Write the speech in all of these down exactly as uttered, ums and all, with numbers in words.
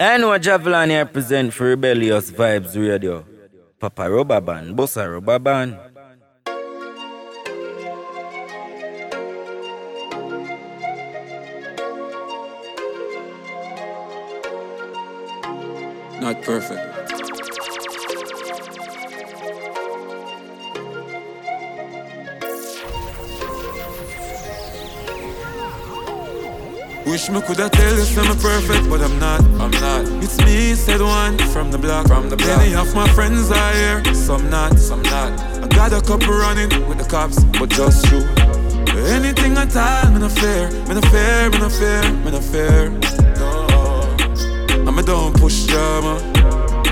And what Javelin here present for Rebellious Vibes Radio. Papa Rubber Band, Bossa Rubber Band. Not perfect. Wish me coulda tell you I'm perfect, but I'm not, I'm not. It's me, said one, from the block, from the block. Many of my friends are here, some not, some not. I got a couple running with the cops, but just you. Anything at all, me no fair, me no fair, me no fair, me no fair. No, I'ma don't push drama,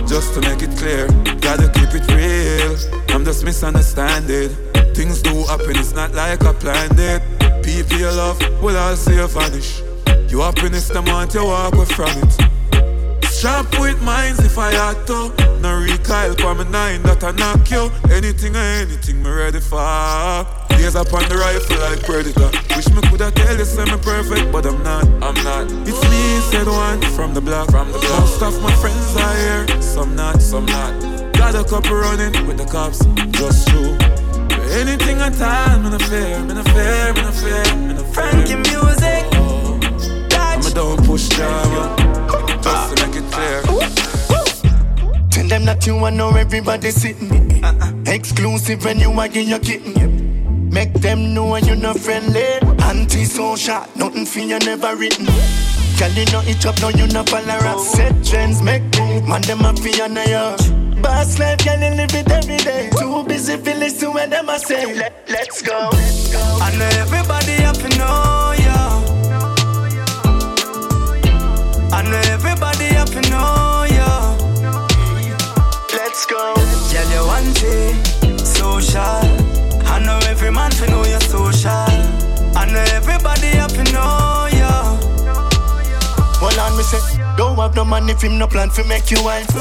just to make it clear. Gotta keep it real, I'm just misunderstanding. Things do happen, it's not like I planned it. People you love will all see you vanish. You happiness, the month you walk away from it. Strap with minds if I had to. No recoil from a nine that I knock you. Anything or anything me ready for. Gaze upon the rifle like predator. Wish me coulda tell you say me perfect, but I'm not, I'm not. It's me, said one, from the block, from the block. Most of my friends are here, some not, some not. Got a couple running with the cops, just you. Anything at all, me no fear, me no fear, me no fear, me no fear. Funky music. I'ma don't push drama, just to make it clear. Tell them that you I know everybody sitting. Uh-uh. Exclusive when you are in your kitten. Yep. Make them know you're not friendly. Anti-social, nothing for you never written. Can you not eat up, no you not follow. Set trends, make move, man them up for you now yo. Boss life, can you live it every day? Too busy for listen when them a say. Let, let's go. Let's go. I know everybody up to know you. I know everybody up to know you. Let's go. Tell you one thing, social. I know every man to know you're social. I know everybody up to know you. Hold on, me say, don't have no money if him no plan to make you wife.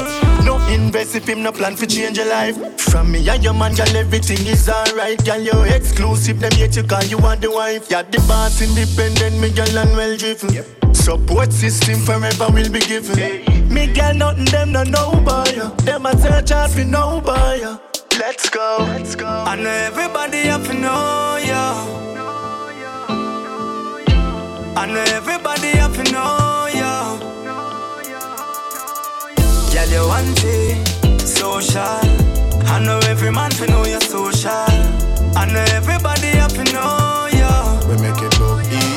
No invest if him no plan to change your life. From me and your man, girl, everything is alright. Girl, you're exclusive, them yet you call you are the wife. You're the boss, independent, me girl and well driven. Yep. Support system forever will be given. Hey. Me girl, nothing them no know by ya. Them a search out for no by ya. Let's go. Let's go. I know everybody up to know ya. I know everybody up to know ya. Girl, you want it, social. I know every man to know you're social. I know everybody up to know you. We make it look easy.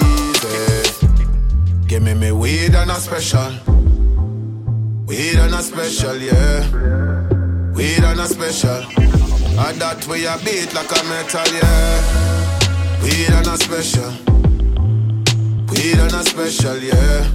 Give me me weed and a special. Weed and a special, yeah. Weed and a special. And that way I beat like a metal, yeah. Weed and a special. Weed and a special, yeah.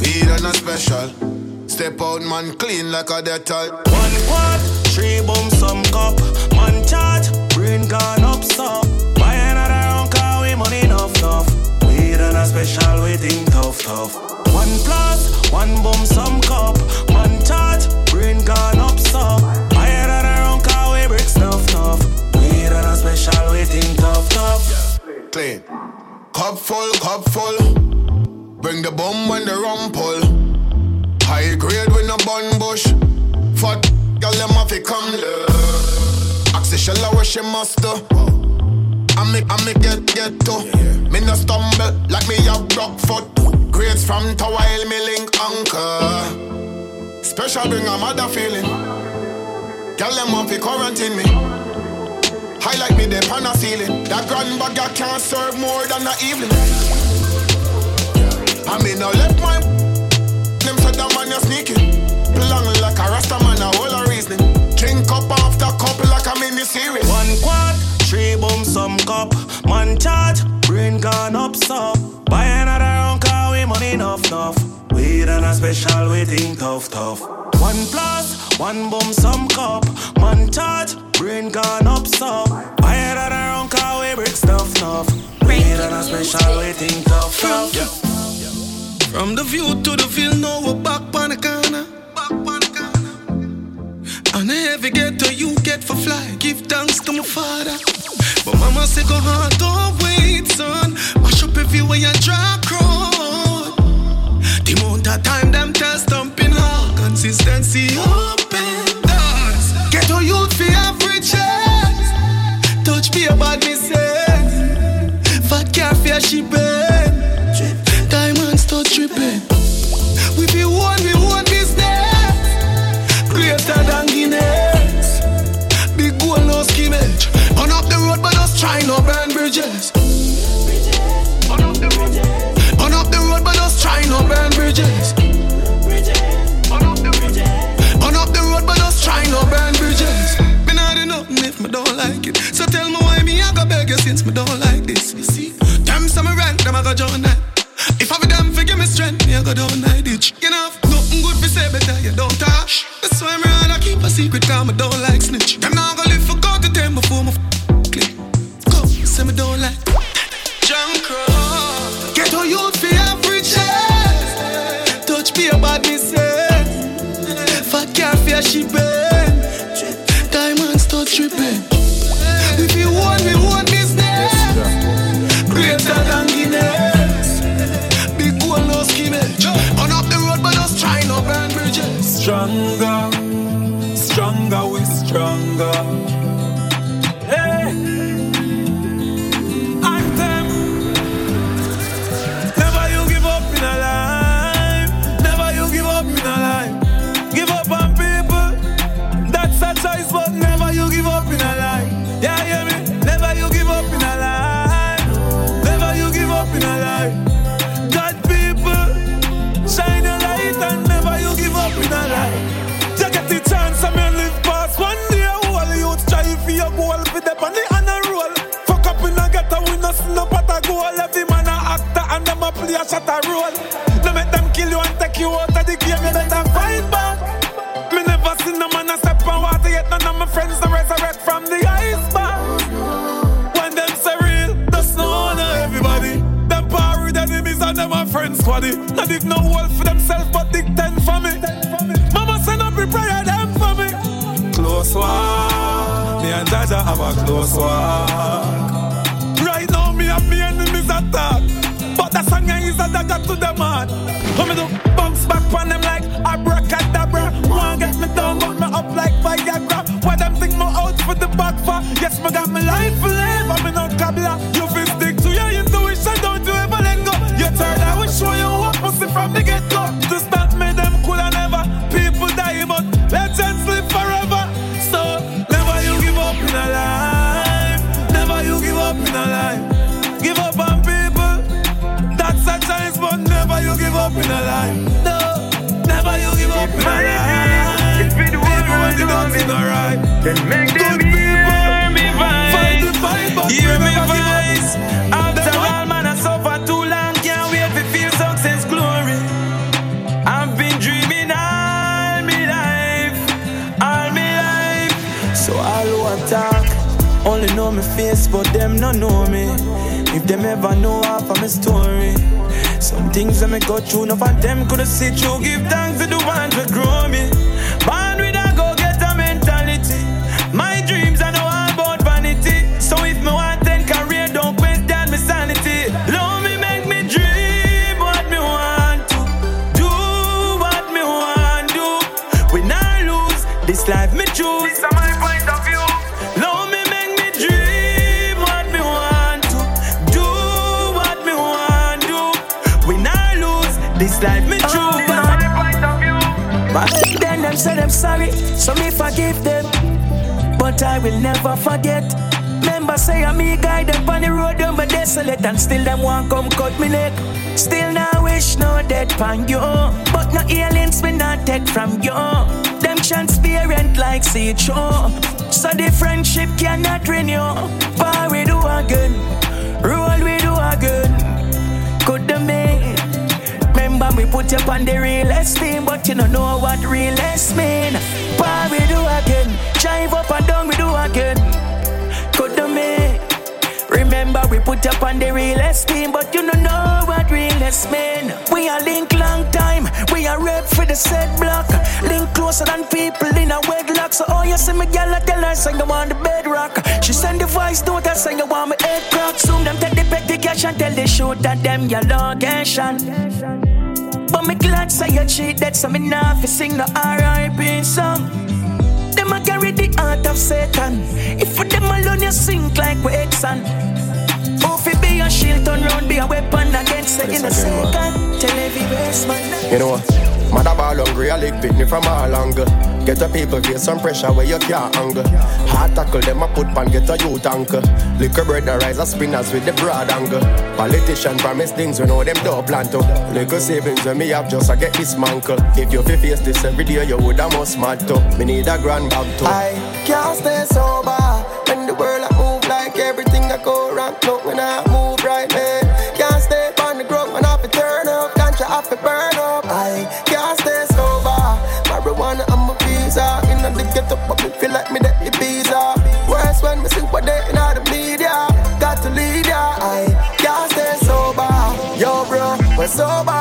Weed and a special. Step out, man, clean like a Dettol. One quad, three bums, some cup. Man charge, brain gone up, stop. Buy another round, car, we money enough, tough. We done a special, we think tough, tough. One plus, one bum, some cup. Man charge, brain gone up, stop. Buy another round, car, we break stuff, tough. We done a special, we think tough, tough. Clean. Cup full, cup full. Bring the bum and the rum pull. High grade with no bun bush. Fuck, girl, them have to come love. Accession I wish she master. I make, I make get, get to. Me no stumble like me a broke foot. Grades from to while me link anchor. Special bring a mother feeling. Girl, them have to quarantine me. High like me, they pan a ceiling. That grand bag I can't serve more than an evening. I mean, now let my them said that man you're sneaking. Long like a rasta man, a whole of reasoning. Drink up after cup like I'm in the series. One quad, three bums, some cup. Man charge, brain gone up, stop. Buy another round, car, we money enough, enough. We done a special, we think tough, tough. One plus, one bum, some cup. Man charge, brain gone up, stop. Buy another round, car, we break stuff, enough. We done a special, we think tough, tough. Yeah. From the view to the field, now we're back pon the corner. Back pon the corner. And every ghetto you get for fly, give thanks to my father. But mama say go hard, don't wait, son. Mash up everywhere and drag road. The amount of time them test. this, me don't like this. You see, them some rank, them I go join that. If I be them, forgive me strength, me I go down like ditch. You know, nothing good for say better, you don't touch. That's why I'm around, I keep a secret, cause me don't like snitch. Them now go live for God to them before my f- click. Go, say me don't like junk road. Get all youth for average, yeah. Touch me about me, say. Fat girl for she bend. Diamonds touch tripping. If you want me, want business. Greater than Guinness. Big goal, no skimmage. On up the road, but us trying to burn bridges. Stronger, stronger, we're stronger. Hey, and them. Never you give up in a life. Never you give up in a life. Give up on people. That's a choice, but never you give up in a life. Yeah, hear me? Never you give up in a life. Never you give up in a life. God, people, shine a light and never you give up in a life. You get the chance and me live past one day. All you try for your goal, for the money and a roll. Fuck up in a gutter, we no snap at a goal. Every man a actor and them a player shot a roll. Now make them kill you and take you out of the game. You let them fight back. Me never seen no man a step on water yet. None of my friends to resurrect from the iceberg. When them say real, that's no one of everybody. Them power with enemies and them my friends squaddy. Not dig no wall for themselves but dig ten for me. Mama send up the prayer them for me. Close walk. Me and Jaja have a close walk. Right now me and me enemies attack. But the song is a dagger to the man. Come me do bounce back on them like abracadabra. One get me down, got me up like Viagra. Why them think me out for the back for? Yes, me got my life for life. I'm in a cabla. You feel stick to your intuition, don't you ever let go. Your third I will show you what must be from the get-go. To start me them cool and ever. People die, but legends live forever. So, never you give up in a life. Never you give up in a life. Give up on a chance, but never you give up in a life. No, never you give up if in a life. If it won't run me, right. Then make them hear me voice. Hear me voice. After all, man, I suffered too long. Can't wait to feel success, glory. I've been dreaming all my life, all my life. So all who attack only know my face, but them not know me. If them ever know half of my story. Some things that me go through, none of them could see through. Give thanks to the ones that grow me. Born with a go-getter mentality. My dreams I know all about vanity. So if me want ten career, don't quit down my sanity. Love me, make me dream what me want to. Do what me want to. When I lose, this life me choose. This is my point of view. Love me, make me dream. This life me true, oh, but, but then them say them sorry, so me forgive them, but I will never forget. Remember say I me guide them on the road, them be desolate, and still them won't come cut me neck. Still now wish no death on you, but no aliens me not take from you. Them transparent like see show, so the friendship cannot renew. But we do again, roll we do again. Could the make? Remember me put you on the realest thing, but you don't know what realest mean. But we do again, drive up and down we do again. Could do me. Remember we put you on the realest thing, but you don't know what realest mean. We are linked long time, we are rep for the set block. Link closer than people in a wedlock. So all you see me girl I tell her sing you want the bedrock. She send the voice note I sing you want me head crack. Soon them take the petty cash and tell the shoot that them your location. But me glad say you cheat that, so me nah fi sing no R I P song. Them a carry the heart of Satan. If for them alone you sink like we Exxon. Oh fi be a shield, turn round be a weapon against the innocent. Tell every waste man. You know what? Mother ball hungry, I lick pick me from all angle. Get a people face some pressure where you can't angle. Hard tackle them a put pan, get a youth anchor. Liquor bread the rise of spinners with the broad angle. Politician promise things we know them don't plan to. Liquor savings when me have just I get dismantled. If you fi face this every day you woulda must mad to. Me need a grand bag too. I can't stay sober when the world I move like everything I go rock clock when I move right, man. Can't stay on the ground when I have to turn up, can't you have to burn up. I can't stay sober. Marijuana and my visa. In the get up, but me feel like me that the pizza. Worse when me see what they in all the media. Got to lead ya. I can't stay sober. Yo, bro, we're sober.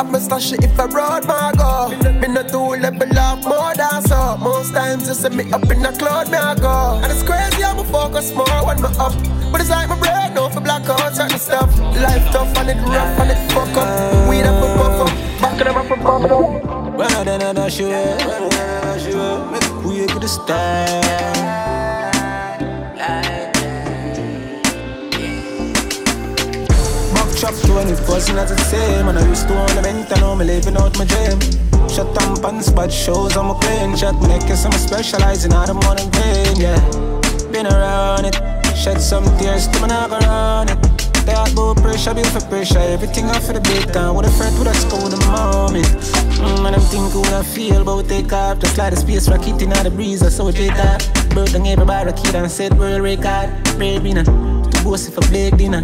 I'm a stash if I road my go. Me not too level up more than so. Most times you see me up in the cloud, me I go. And it's crazy how I focus more when me up. But it's like my brain no for blackouts and stuff. Life tough and it rough and it fuck up. We never pop up, back it up and pop it up. When I done I show up, make we get the style. Shop twenty-four seven as the same. And I used to own the rent and now I'm living out my dream. Shut up and spot shows on my clean. Shot my kiss and I specialize in all the morning pain, yeah. Been around it, shed some tears to my knob around it. They had both pressure, built for pressure. Everything off for the big time. With a friend with a school the moment. Mm, and I'm thinking I feel about take off. Just like the space rocket in all the breeze, I saw it take off. Broke down everybody, kid and said world record. Baby now bossy for play dinner.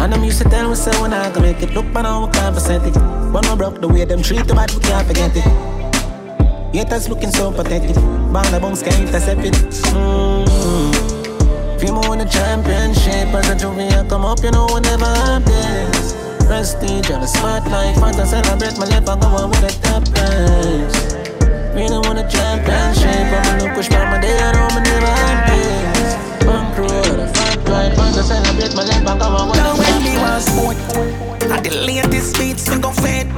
And I'm used to tell myself when I can make it. Look and now we can't present it. When we broke the way them treat the bad, we can't forget it. Yet us looking so pathetic. Banda bunks can't intercept it. Mmm. Feel me win the championship. As a trophy I come up, you know we never have this. Prestige on the spotlight. Fanta celebrate my life, I go on with the top prize. Really win the championship. I'm gonna push my day, I know we never have this. Punk road, I celebrate my life and go on with the last boy. At the latest beats, we go fed.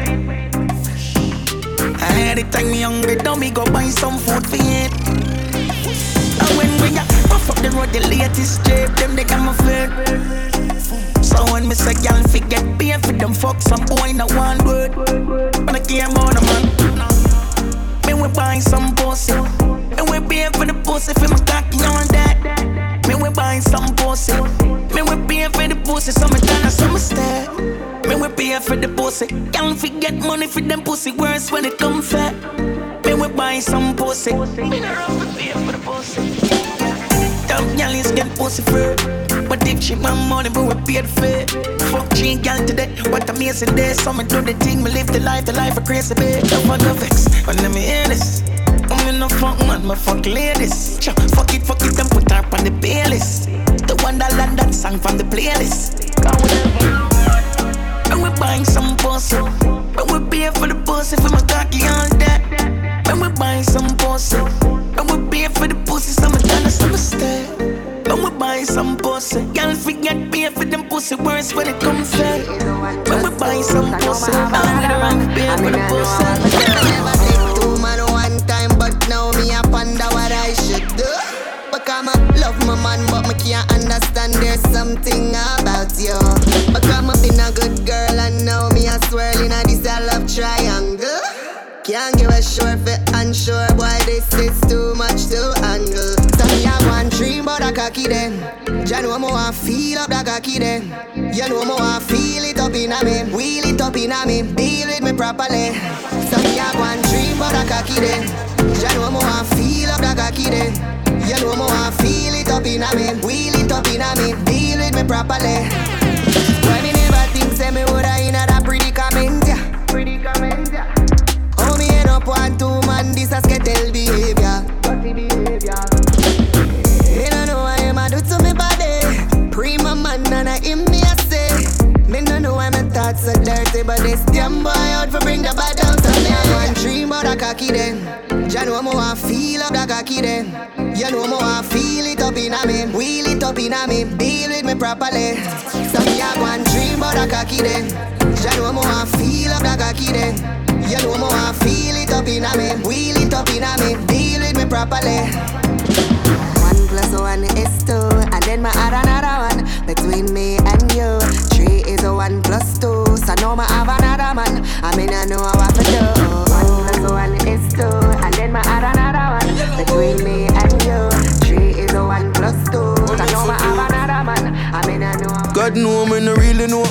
Every time me hungry, now me go buy some food for it. And when we a puff up the road, the latest shape, them they come a fed. So when me say y'all forget pay for them fuck some boy in a one word. When I came on a man, me we buy some pussy, me we pay for the pussy for my cocky on that. Me we buy some pussy. Me we pay for the pussy. Some time and some stay. Me we pay for the pussy. Can't forget money for them pussy. Worse when it come fair. Me we buy some pussy. Me no rough we pay for the pussy. Top y'all is get pussy free. But if she want money but we paid for it. Fuck she girl today. What amazing day. So me do the thing. Me live the life. The life of crazy bitch. Don't want no vex. But let me hear this. I'm in a fuck man, my fuck ladies. Ch- fuck it, fuck it, then put her on the playlist. The Wonderland that sang from the playlist. When we buying some pussy, when we pay for the pussy for my cocky on that. When we buying some pussy, when we pay for the pussy, some dollars, some stay. When we buying some pussy, y'all forget pay for them pussy words when it comes back. When we buying some pussy, I'm gonna pay for the pussy. Now me a ponder what I should do. Because I love my man but I can't understand there's something about you. Because I been a good girl and now me a swirling a this love triangle. Can't give a short fit unsure boy this is too much to handle. So me a one dream but a cocky then. You know me want feel up the cocky then. You know me want feel it up in a me. Wheel it up in a me. Deal with me properly. So me a one dream but a cocky then. You know me want feel up the cocky then. You know me want feel it up in a me. Wheel it up in a me. Deal with me properly. Why me never think say me woulda in a that predicament, yeah. Predicament, yeah. How me end up one two man this a skettle behavior. Dirty behavior. Me no know what him a do to me body. Pre my man and I him me a say. Me no know why my thoughts so dirty, but this damn boy out for bring the bad down to me. One dream of the cocky then. You know me want feel up the cocky then. You know me want feel it up in a me. Wheel it up in a me. Deal with me properly. So me have one dream about the cocky then. You know me want feel up the cocky then. You know me want feel it up in a me. Wheel it up in a me. Deal with me properly. One plus one is two, and then me add another one between me and you. Three is a one plus two, so now me have another man. I mean I know what to do. One plus one is two. Then I add another one between me and you. Three is a one plus two. I know I have another man. I mean I know. God know me no really know,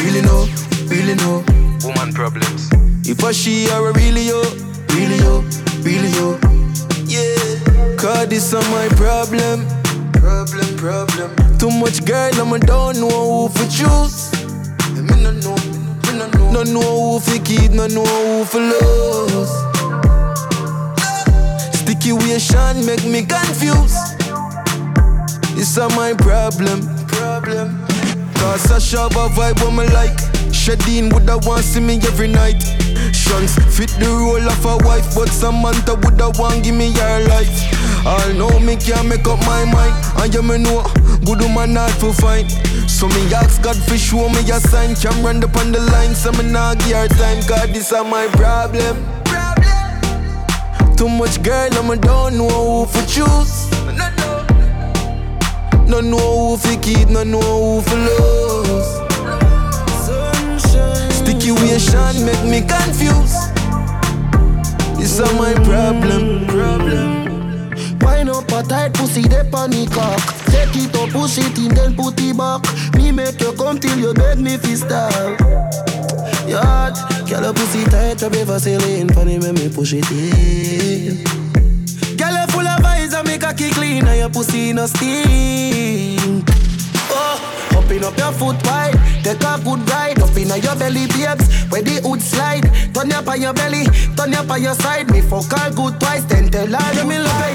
really know, really know. Woman problems. If I she are a really yo, really yo, really yo. Yeah. 'Cause this is my problem. Problem. problem. Too much girl, I'ma don't know who for choose. And me no know, me no know. No know who for keep, no know who for lose. Sticky situation make me confused. It's a my problem, problem. Cause I shove a vibe when me like. Shadeen woulda want see me every night. Shuns fit the role of a wife, but Samantha woulda want give me her life. I know me can't make up my mind, and you me know, good woman not for fine. So me ask God for show me a sign, can't run up on the line, so me nah give her time, God this is my problem. Problem. Too much girl, I'ma don't know who for choose. No know, no know who for keep, no know who for lose. Sunshine, sticky situation make me confused. This is my problem, problem. Wine up a tight pussy, they panic cock. Take it up, push it in, then put it back. Me make you come till you beg me fi stop. Yard, girl a pussy tight, up be Vaseline. Funny when me push it in. Girl a full of eyes and make a kick clean, and your pussy no stink. Oh, open up your foot wide, take a good ride. Up inna your belly, babes, where the hood slide. Turn up on your belly, turn up on your side. Me fuck her good twice, then tell her let me lie.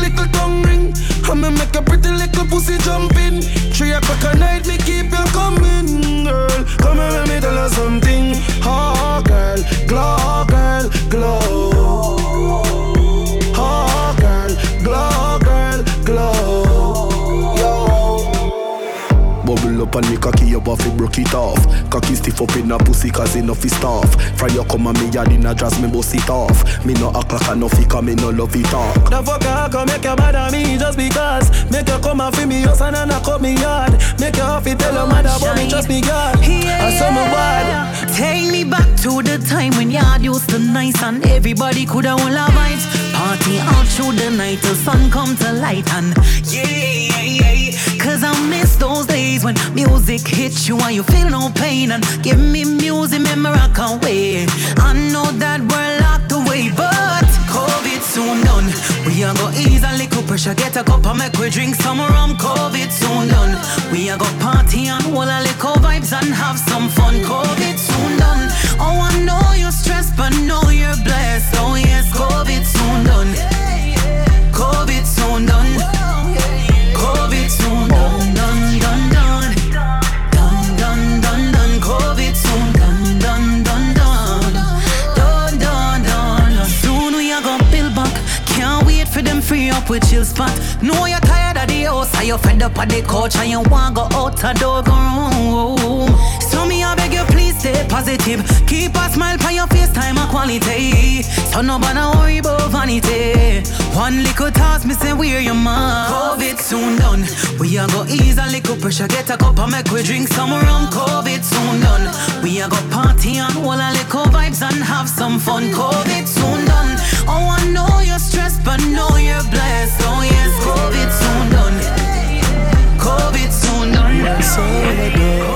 Little tongue ring, and me make a pretty little pussy jump in. Three o'clock at night, me keep you coming, girl. Come and let me tell her something. Oh, girl, glow, girl, glow. Oh, girl, glow, girl, glow. Yo. Bubble up and me cocky up off, it broke it off. Cocky stiff up in a pussy cause enough is tough. Fry you come and me yard in a dress, me bust it off. Me no act like a nuffy cause me no love it talk. The fuck I come make you mad at me just because. Make you come and feel me house and I cut me yard. Make you off it tell you mad about me just me God. And so my bad. Take me back to the time when yard used to nice and everybody could have all our vibes. Party out through the night till sun come to light and yeah, yeah, yeah. Cause I miss those days when music hits you and you feel no pain. And give me music, me rock away. I know that we're locked away, but COVID soon done. We are gonna ease a little pressure, get a cup and make we drink some rum. COVID soon done. We are gonna party and all a little vibes and have some fun. COVID soon done. Oh, I know you're stressed, but know you're blessed. Oh yes, COVID soon done. COVID soon done. COVID soon done, done, done, done. COVID soon, done, done, done, done, done, done, done. Soon we are gonna build back. Can't wait for them free up with chill spot. Know you're tired of the house, and you're fed up of the couch, and you wanna go out the door, go home. So me, I beg you, please stay positive. Keep a smile for your face, time and quality. So nobody worry about vanity. One little task, me say wear your mask. COVID soon done. We are gonna ease a little pressure, get a cup and make we drink some rum. COVID soon done. We are gonna party and all a little vibes and have some fun. COVID soon done. Oh, I know you're stressed, but know you're blessed. Oh yes, COVID soon done. COVID soon done.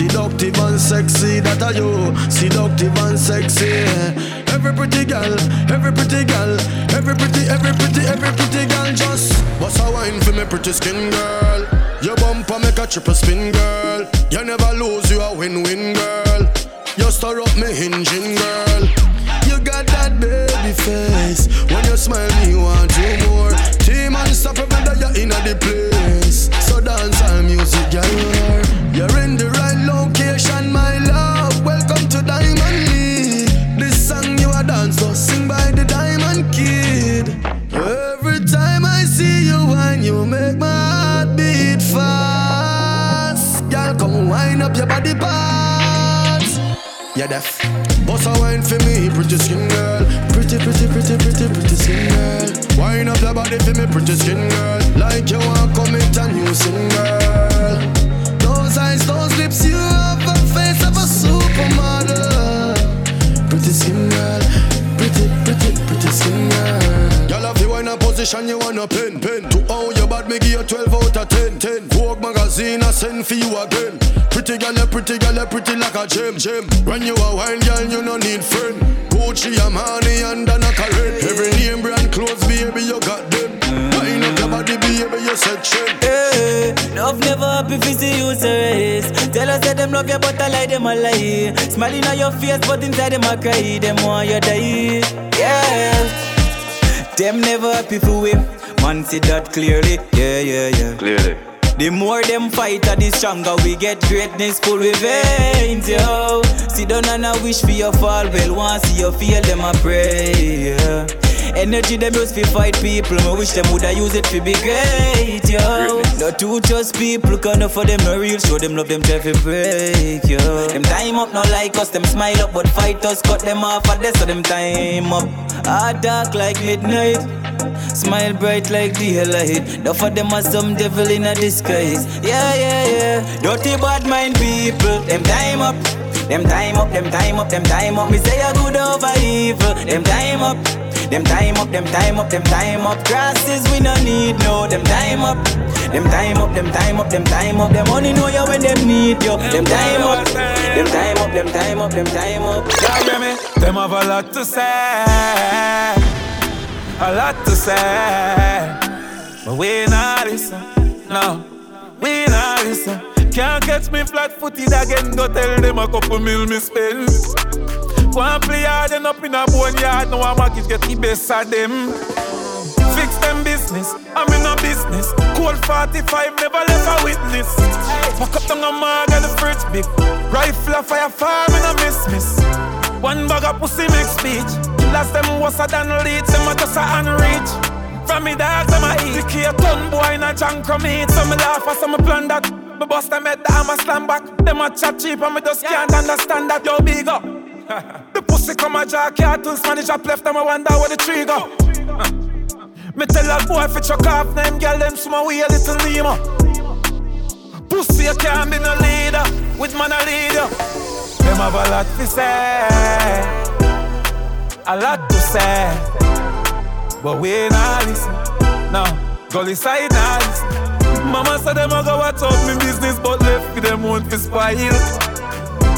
Seductive and sexy, that are you. Seductive and sexy. Every pretty girl, every pretty girl, every pretty, every pretty, every pretty girl just what's a wine for me pretty skin girl. Your bumper make a triple spin girl. You never lose, you a win-win girl. You stir up me engine girl. You got that baby face. When you smile me want you more. Team and stuff that you're in the place. So dance and music galore. You're in the right location, my love. Welcome to Diamond League. This song you a dance to, sing by the Diamond Kid. Every time I see you wine, you make my heart beat fast. Girl, come wind up your body parts. You're deaf. Boss a wine for me, pretty skin girl. Pretty, pretty, pretty, pretty, pretty skin girl. Wine up your body for me, pretty skin girl. Like you want commit a new sin girl. Those eyes, those lips, you have a face of a supermodel. Pretty skin girl, pretty, pretty, pretty skin girl. Y'all have the wine and position, you wanna pin, pin. To all your bad, make you a twelve out of ten, ten. Vogue magazine, I send for you again. Pretty girl, pretty girl, pretty like a gem, gem. When you a wine girl, you no need friend. Gucci, Armani, and Donna Karen. Every name brand clothes, baby, you got them. Wine up your body, baby. baby, you said shit. Hey, enough never happy if it's use a race. Tell us that them love you, but I lie, them a lie. Smiling on your face, but inside them a cry. Them want you die, yeah. Them never happy for him. Man see that clearly, yeah, yeah, yeah. Clearly. The more them fight, the stronger we get. Greatness full with veins, yo. See down and I wish for your fall. Well, once see you feel them, I pray, yeah. Energy them use for fight people. I wish them woulda use it for be great, yo. Not too just people, can't offer them no real. Show them love, them try to break, yo. Them time up, not like us. Them smile up, but fight us. Cut them off at this, so them time up. Ah, dark like midnight. Smile bright like daylight. Now for them are some devil in a disguise. Yeah, yeah, yeah. Dirty bad mind people. Them time up. Them time up, them time up, them time up. Me say a good over evil. Them time up. Them time up, them time up, them time up. Grasses we no need, no. Them time up. Them time up, them time up, them time up. Them only know you when them need you. Them time up. Them time up, them time up, them time up. God hear me. Them have a lot to say. A lot to say, but we not listen, no, we not listen. Can't catch me flat-footed again, go tell them a couple mil me spend. Go and play hard and up in a boneyard, now a market get the best of them. Fix them business, I'm in a business. Cold forty-five, never left a witness. Fuck up tongue and mark and the fridge big. Rifle a fire farm and a miss miss. One bag of pussy make speech. Last them was a than lead, them a just a unreach. From me dog, them a eat. Picky a ton boy in a junk from me. So me laugh as me plan that. Me bust them head down, me slam back. Them a chat cheap and me just can't understand that. Yo, big up. The pussy come a jack, cartoons manage a pleft. Them a wonder where the trigger. uh. Me tell a boy fi chuck off them girl, them small wee a little lima. Pussy a can't be no leader, with man a leader. Them have a lot to say. A lot to say, but we not listen. No, gully side not listen. Mama said them a go watch out me business, but left for them won't be spoiled.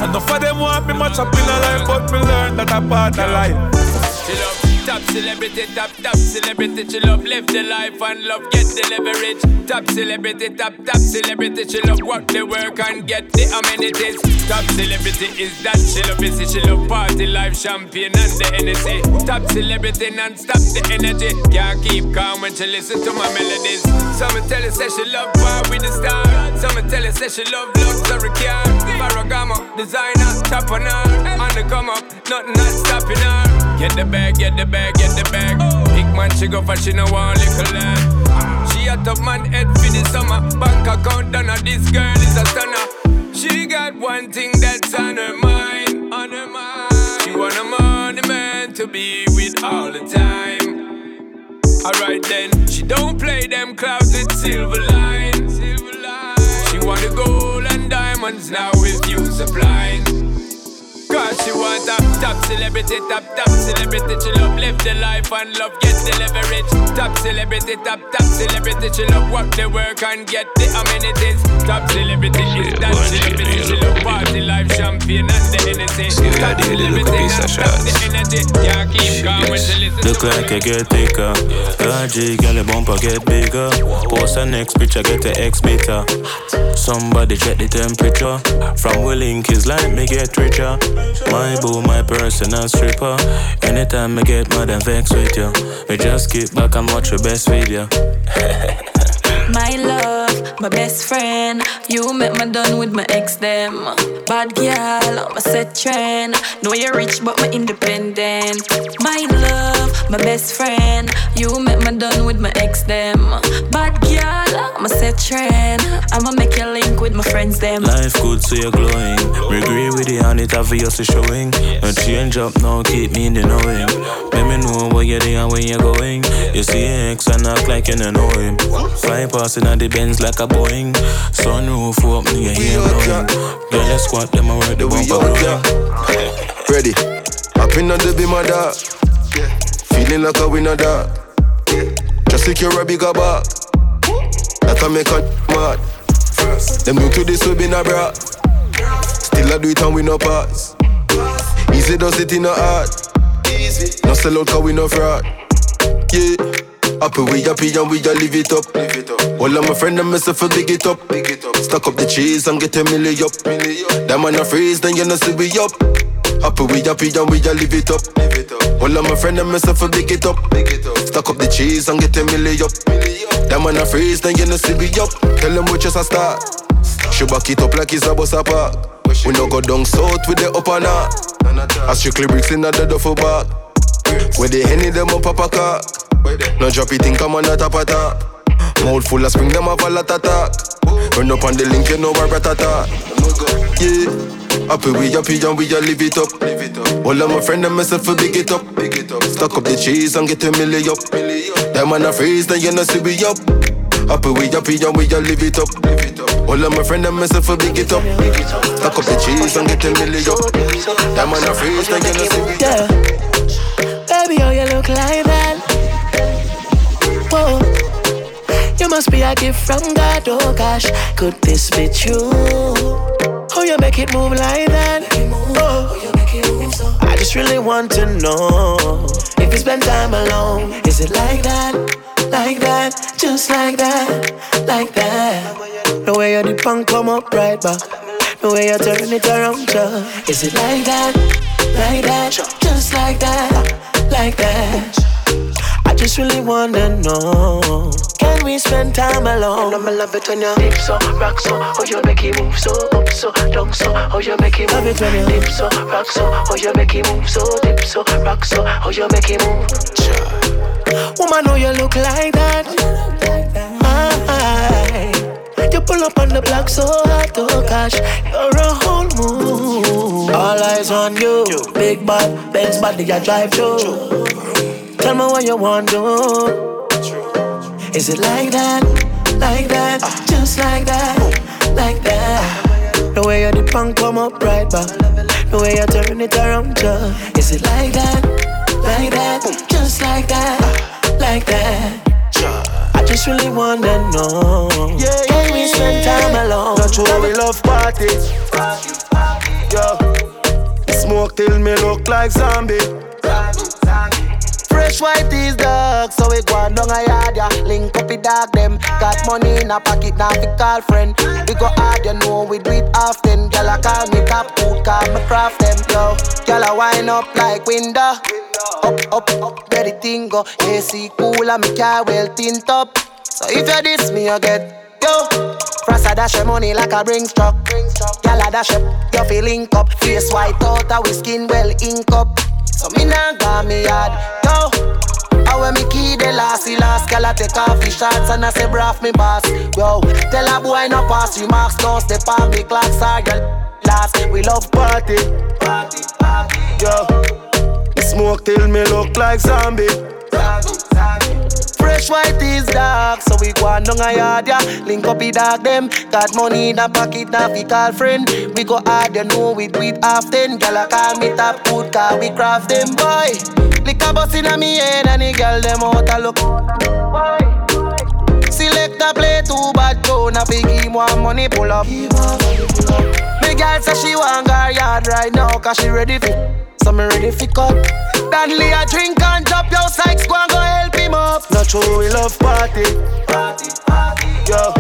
Enough of them want me much up in a life, but me learn that a part of life. Chill up, top celebrity, top top celebrity. Chill up, live the life and love, get the leverage. Top celebrity, top top celebrity. Chill up, work the work and get the amenities. Top celebrity is that she love busy, she love party life, champagne and the energy. Top celebrity non-stop the energy. Can't keep calm when she listen to my melodies. Some tell her say she love bar with the star. Some tell her say she love luxury car. Paragamo, designer, top on her. On the come up, nothing not stopping her. Get the bag, get the bag, get the bag. Big man she go for she no want little lad. She a top man head for the summer. Bank account done her, this girl is a stunner. She got one thing that's on her mind, on her mind. She want a money man to be with all the time. Alright then, she don't play them clouds with silver line. Silver line. She want the gold and diamonds now with you supplying. Cause she want a top celebrity, top top celebrity. She love live the life and love get the leverage. Top celebrity, top top celebrity. She love work the work and get the amenities. Top celebrity is that celebrity. She love party life, champagne and the energy. Top celebrity and stop the energy. Can't keep calm when she listen to me. Look like a get thicker. G girl, the bumper get bigger. Post the next picture, get the X beta. Somebody check the temperature. From we link is like me get richer. My boo, my personal stripper. Anytime I get mad and vex with you, we just kick back and watch your best video. My love, my best friend. You make me done with my ex them. Bad girl, my set trend. Know you're rich but my independent. My love, my best friend. You make me done with my ex them. Bad girl, my set trend. I'ma make you link with my friends them. Life good so you're glowing. Regree with the honey that obviously showing. No change up now, keep me in the knowing. Let me know where you're there and where you're going. You see your ex and act like you don't know him. Fly passing at the Benz like a Boeing. Sunroof up and your hair blowing. Girl, let's squat, let me work the bumper blowing. Ready, I've been on the beam of that. Feeling like a winner that. Just secure a bigger bar. That I make a mad. Them do to this we been a brat. Still I do it and we no pass. Easy does it in the heart. No sell out cause we no fraud. Yeah, Happy we happy and we a live it up. All of my friends and myself a big it up. Stack up the cheese and get a milli up. That man a freeze, then you know see we up. Happy we happy and we a live it up. All of my friends and myself a big it up. Stack up the cheese and get a milli up. That man a freeze, then you know see we up. Tell them we just a start. She back it up like it's a bus a park. We no go down south with the upper knot. I strictly bricks in the duffel bag. Where they henny them up a car. No drop it in come on a tap a tap. Mouth full of spring them have a lot attack. Run up on the link you know a ratata. Yeah. Happy we happy and we a live it up. All of my friends and myself a big it up. Stack up the cheese and get a milli up. That man a freeze then you know see we up. Happy we happy and we a live it up. All of my friends and myself will big it up. Stack up the cheese and get a million up. That man a freeze, then you know see me. Yeah. Baby, oh you look like that. Whoa. You must be a gift from God, oh gosh. Could this be true? Oh you make it move like that. Oh. I just really want to know if you spend time alone, is it like that? Like that, just like that, like that. The way you dip and come up right back. The way you turn it around, girl. Is it like that, like that, just like that, like that? I just really wanna know. Can we spend time alone? I'ma love it when you dip so, rock so, oh you make it move so, up so, down so, oh you make it move. Dip so, rock so, oh you make it move so, dip so, rock so, oh you make it move. Woman, oh you look like that. You pull up on the block so hot, oh gosh, you're a whole mood. All eyes on you, big bad, Benz body I drive through. Tell me what you want to do. Is it like that, like that, just like that, like that? The way you dip and come up right back. The way you turn it around, girl. Is it like that, like that, just like that, like that? I just really wanna know. Yeah, yeah, can we spend time alone? Not sure we love party. Yeah. Smoke till me look like zombie. Fresh white is dark, so we go on down a yard, yeah. Link up with dog them. Got money in a pocket, now we call friend. We go hard, you know we do it often. Girl, I call me top food, call me craft them, yo. Girl, I wind up like window. Up, up, up, where the thing go. A C cool and me car well tint up. So if you diss me, you get yo. Frost a dash your money like a brings truck. Y'all a dash up, you feel link up. Face white out, a we skin well ink up. So me nah got me hard, yo. And when me key the last, he last. Girl I take off his shots and I say braff me boss, yo. Tell a boy no pass remarks, no step on me clocks are girl last. We love party, party, party, yo. Smoke till me look like zombie. Fresh white is dark, so we go on down a yard, yeah. Link up with dog them. Got money in a pocket, now we call friend. We go hard, you know we do it often. Girl I call me top food, cause we craft them, boy. Lick a bus in a me head and the girl them out a look. Select a play too bad, go. Now we give one money pull up. Me girl say she want her yard right now, cause she ready for. So me ready fi cut. Danley a drink and drop your sykes. Go and go help him up. Not true we love party. Party, party, yo.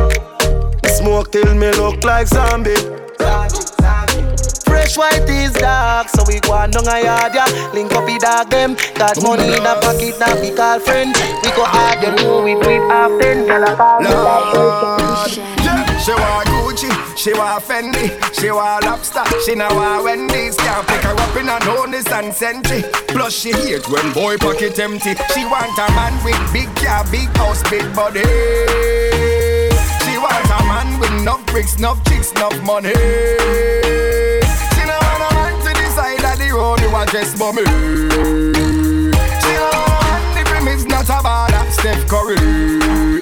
Smoke till me look like zombie. Zombie, zombie. Fresh white is dark, so we go on down a yard, yeah. Link up with dog them. Got money in a pocket, now we call friend. We go hard, you know we treat often. Girl I call me like yeah. She want Gucci. She want Fendi, she want Lobster, she now want Wendy's. Can't pick her up in her notice and send it. Plus she hate when boy pocket empty. She want a man with big car, big house, big body. She want a man with enough bricks, enough chicks, enough money. She now want a man to decide that the road you want just for me. She now want a man the premise not a bother. Steph Curry,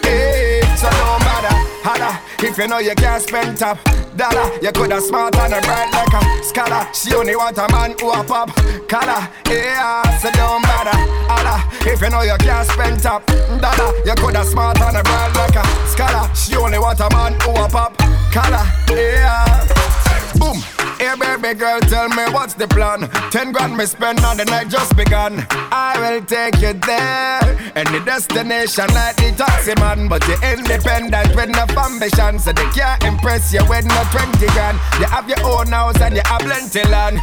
hey, so no matter. Hada, if you know you can't spend top dollar, you coulda smart and a bright like a scholar. She only want a man who a pop color. Yeah, so don't bother. Hada, if you know you can't spend top dollar, you coulda smart and a bright like a scholar. She only want a man who a pop color. Yeah, boom. Here, baby girl, tell me what's the plan. Ten grand me spend on the night just begun. I will take you there. Any destination like the taxi man. But you're independent with no ambition, so they can't impress you with no twenty grand. You have your own house and you have plenty land,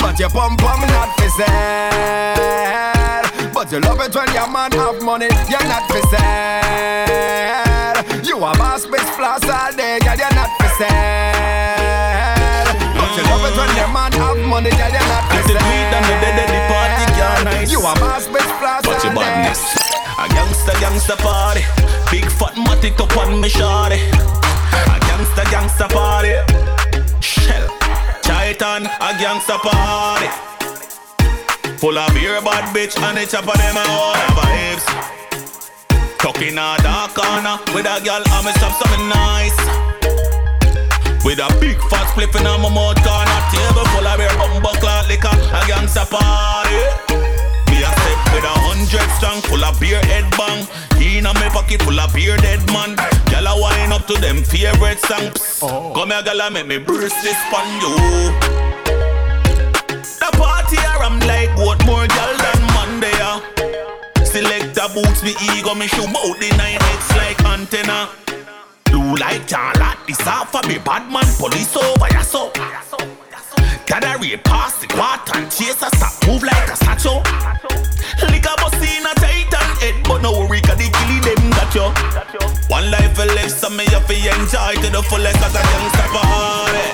but your pum pum not for sale. But you love it when your man have money. You're not for sale. You have a space plus all day, girl, you're not for sale. But you love it when your man have money, girl, you're not for sale. You have a space plus all day, badness. A gangsta gangsta party, big fat matic up on me shawty. A gangsta gangsta party, shell Titan, a gangsta party. Full of beer, bad bitch, and it's up on them all vibes. Tuck in a dark corner with a girl and me stop something nice. With a big fat spliff in a my mouth corner, table full of beer, bumper clock liquor, a gangsta party. Me a step with a hundred strong, full of beer head bang. In a me pocket full of beer dead man. Girl a wine up to them favorite songs. Oh. Come here girl a make me burst this pon you. The party here I'm like what more girl than Monday. Select the boots, me ego, me show out the nine X like antenna. Blue like Charlotte, this half a me bad man, police over ya so. Gotta rape past the quart and chase a stop, move like a satchel. Lick a bossy in a tight and head, but no worry, cause they killing them got yo. One life a life, so me have to enjoy to the fullest as a gangsta party.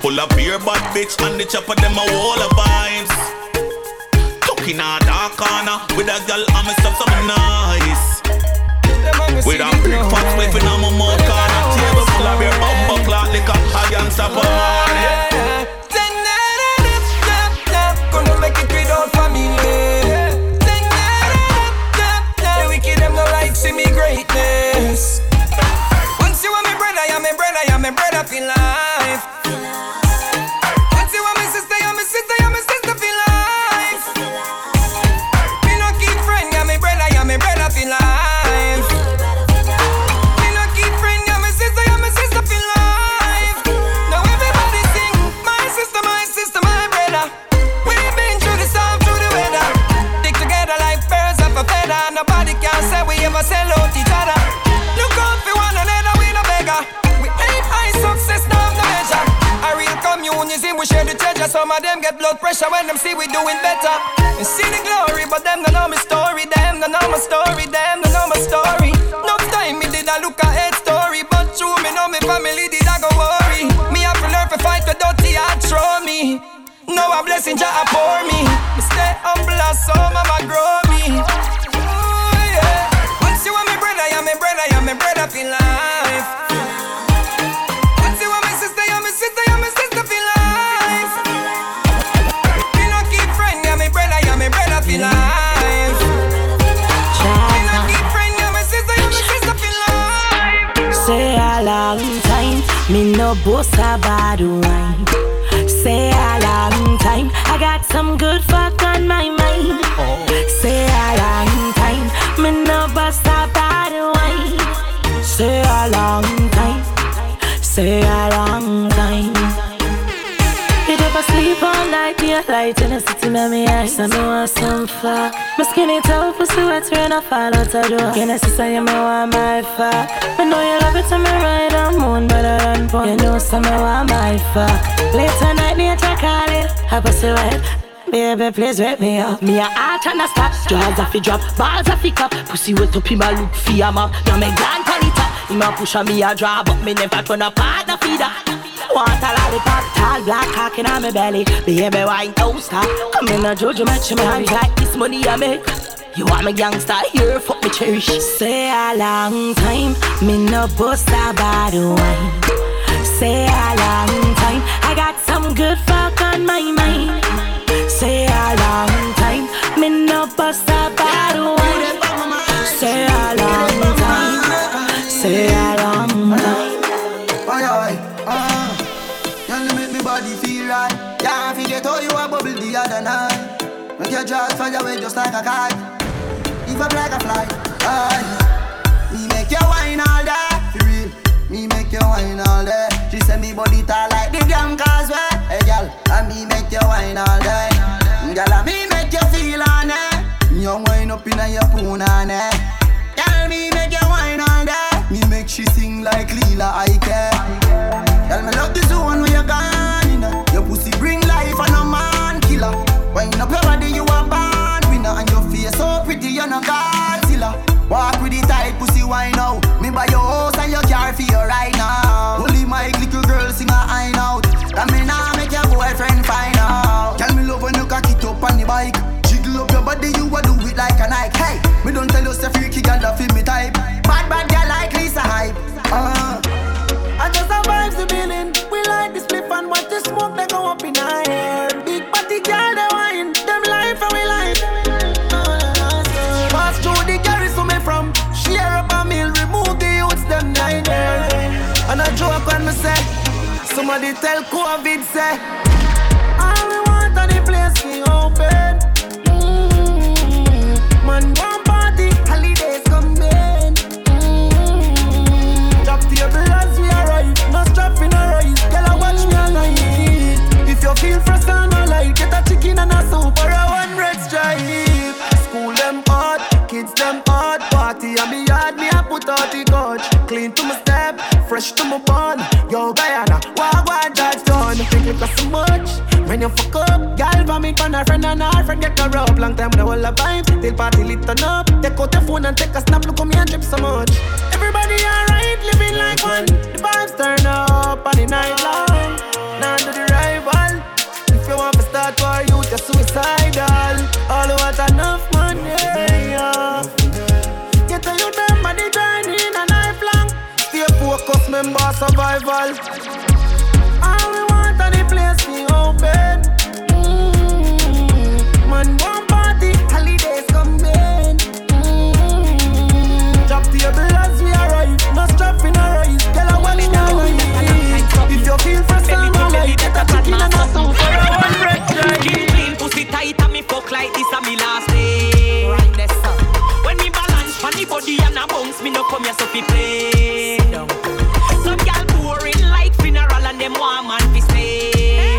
Pull up beer, bad bitch, and the chopper them a wall of vibes. In a dark corner with a girl and myself something nice. With a big fat spliff in my mouth corner, table full of beer, bumper clock liquor, a gangsta party. Ten that up, stop, stop, gonna make it with our family. Ten that up, stop, stop, the wicked them no like see me greatness. Once you are my brother, you're my brother, you're my brother for life. Once you are my sister, you're my sister, you're my sister for life. Sell out each other. Look out for one another, we no beggar. We aim high, success now no measure. A real communism, we share the treasure. Some of them get blood pressure when them see we doing better. You see the glory, but them no know my story. Them no know my story, them no know my story. No time me did I look at head story, but true me know my family did I go worry. Me have to learn to fight with dirty and throw me. No a blessing just a pour me. Me stay humble as so mama grow me. My brother, you're my brother for life. Once you are my sister, you're my sister, you're my sister for life. Me no keep friend, you're my brother, you're my brother for life. Me no keep friend, you're my sister, you're my sister for life. Say a long time, me no boast about wine. Say a long time, I got some good fuck on my mind. Say a long time, me no boast about wine. Say a long time, say a long time. You never sleep all night, the light in the city make me eyes. I know I'm some far. My skinny toe pussy wet, rain I fall out the door. Can I see say you me want my fuck? I know you love it to me ride on moon, but I run for you know so me want my fuck. Late at night, nature call it, I pussy wet. Baby, please wake me up. Me a heart and a stop. Jaws a fi drop, balls a fi cup. Pussy wet up, him a look fi a map. Now me grand pan it up. Him a push a me a draw, but me never turn a partner fi that. Want a lollipop, tall black cock inna me belly. Baby, why you don't stop? Come in a Jojo match, me hands like this money I make. You want me gangsta here, fuck me cherish. Say a long time, me no boast about the wine. Say a long time, I got some good fuck on my mind. Say a long time, me no bust about one. Say a long time, say a long time. Why I, ah, you make me body feel right. Yeah, I forget how you a bubble the other night. Make your jaws fly away just like a kite. If I like a fly, aye. Me make you wine all day, for real. Me make you wine all day. She send me body tall like the damn causeway. Hey girl, I me make you wine all day. Girl, I me make you feel on it. You wine up in your poon on it. Girl, me make you wine all day. Me make she sing like Leela Ike. Girl, me love this one when you're gone, you know. Your pussy bring life and a man killer. Wine up your body, you a band winner. And your face so pretty, you're no Godzilla. Walk with the tight pussy wine out. Me buy your house and your car for you right now. Holy Mike, little girl, sing a high note. That me now make your boyfriend find out. Tell me love when you cock it up on the bike. Jiggle up your body, you a do it like a Nike. Hey, me don't tell you say freaky girl that feel me type. Bad bad girl like Lisa Hype. Uh. I just have vibes the feeling. We like this spliff and watch the smoke that go up in our hair. Big party girl, they wine. Them life and we like. Pass through the garrison me from. Share up a meal, remove the youths, them nine there. And I joke when me say, somebody tell COVID say, all we want on the place we open. Mm-hmm. Man, one party, holidays come in. Mm-hmm. Drop table as we arrive, no strap in a rice. Girl, I watch me alive. If you feel fresh and alive, get a chicken and a soup or a one red stripe. And me yard, me I put out the couch. Clean to my step, fresh to my bun. Yo, Guyana, wah, wah, that's done. Think it cost so much, when you fuck up. Girl, for me, con her friend and her friend get her up. Long time, the whole of vibes, till party lit up. Take out the phone and take a snap, look at me and drip so much. Everybody alright, living like one. The vibes turn up on the night long. Now to the rival. If you want to start war, you just suicidal. All who want enough money, yeah. Tell you them body in a knife long. Stay focused, member survival. All we want on the place we open. Mm-hmm. Man, one party, holidays come in. Mm-hmm. Drop table as we arrive. No strap in a rice. Girl, I want it now. If you feel for some money, get a chicken and a soup for a one bread drive. Keep clean, pussy tight, and me fuck like this and me last day. Right there, son. When me balance funny body and a bounce, me no come here so fi play. Some gal boring like funeral and them one man fi stay.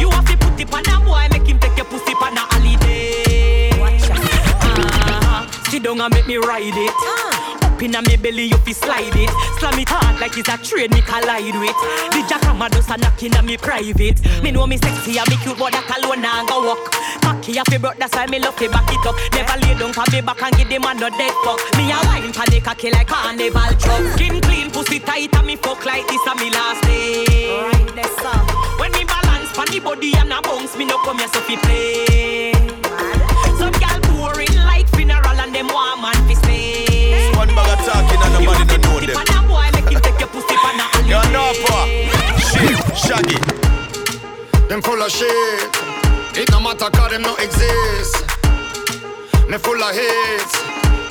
You have to put it on a boy, make him take your pussy on a holiday. Uh-huh. Sit down and make me ride it. Uh. Up inna me belly, you fi slide it. Slam it hard like it's a train, me collide with. The jackhammer does a knock inna me private. Me know me sexy and me cute, but that cologne and go walk. Cocky off your broke, that's why me love to back it up. Never lay down for me back and give them a no dead fuck. Me a wine for the cocky like carnival truck. Skin clean, pussy tight and me fuck like this and me last day. Right, that's up. When me balance for the body and a bounce, me no come here so fi play. Some gal boring like funeral and them one man fi stay. One bag of talking and nobody don't know them. You boy make him take your pussy for a holiday. You're not far. Shit, shaggy. Them full of shit. It no matter cause them no exist. Me full of hate.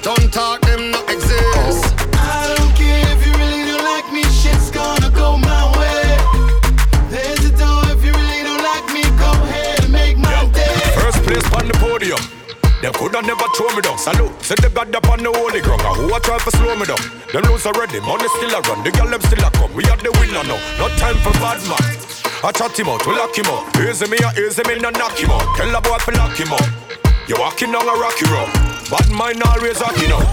Don't talk them no exist. I don't care if you really don't like me. Shit's gonna go my way. There's a door if you really don't like me. Go ahead and make my yeah. day. First place on the podium. Them coulda never throw me down. Salute, said they got up on the holy ground. And who a try to slow me down? Them lose already, money still a run. The girl them still a come. We are the winner now. No time for bad man. I chat him out, we lock him up. Easy me or easy me, no knock him out. Tell the boy to lock him up. You walking down a rocky road. Bad mind always hacking up.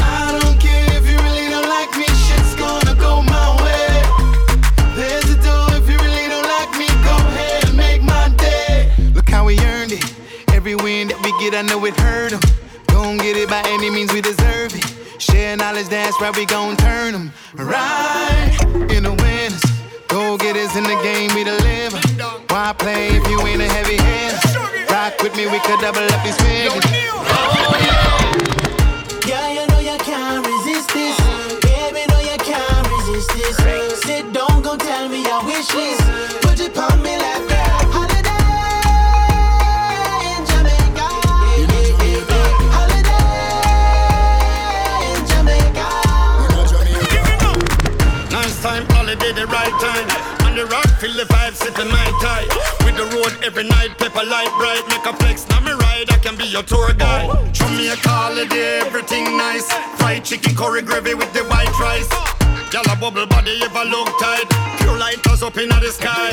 I don't care if you really don't like me. Shit's gonna go my way. There's a door if you really don't like me. Go ahead and make my day. Look how we earned it. Every win that we get, I know it hurt them. Gon' get it by any means, we deserve it. Share knowledge, that's right, we gon' turn them. Right in the winners. Go get us in the game, we deliver. Why play if you ain't a heavy hitter? Rock with me, we could double up these figures. Oh yeah. Yeah, you know you can't resist this. Baby, no you can't resist this. Sit down, gon' tell me your wish list. Put it on me like that. The right time on the rock, feel the vibe, sipping my tie. With the road every night, pepper light bright, make a flex. Now me ride, I can be your tour guide. Show me a holiday, everything nice. Fried chicken, curry gravy with the white rice. Y'all a bubble body ever look tight. Pure lighters up in the sky.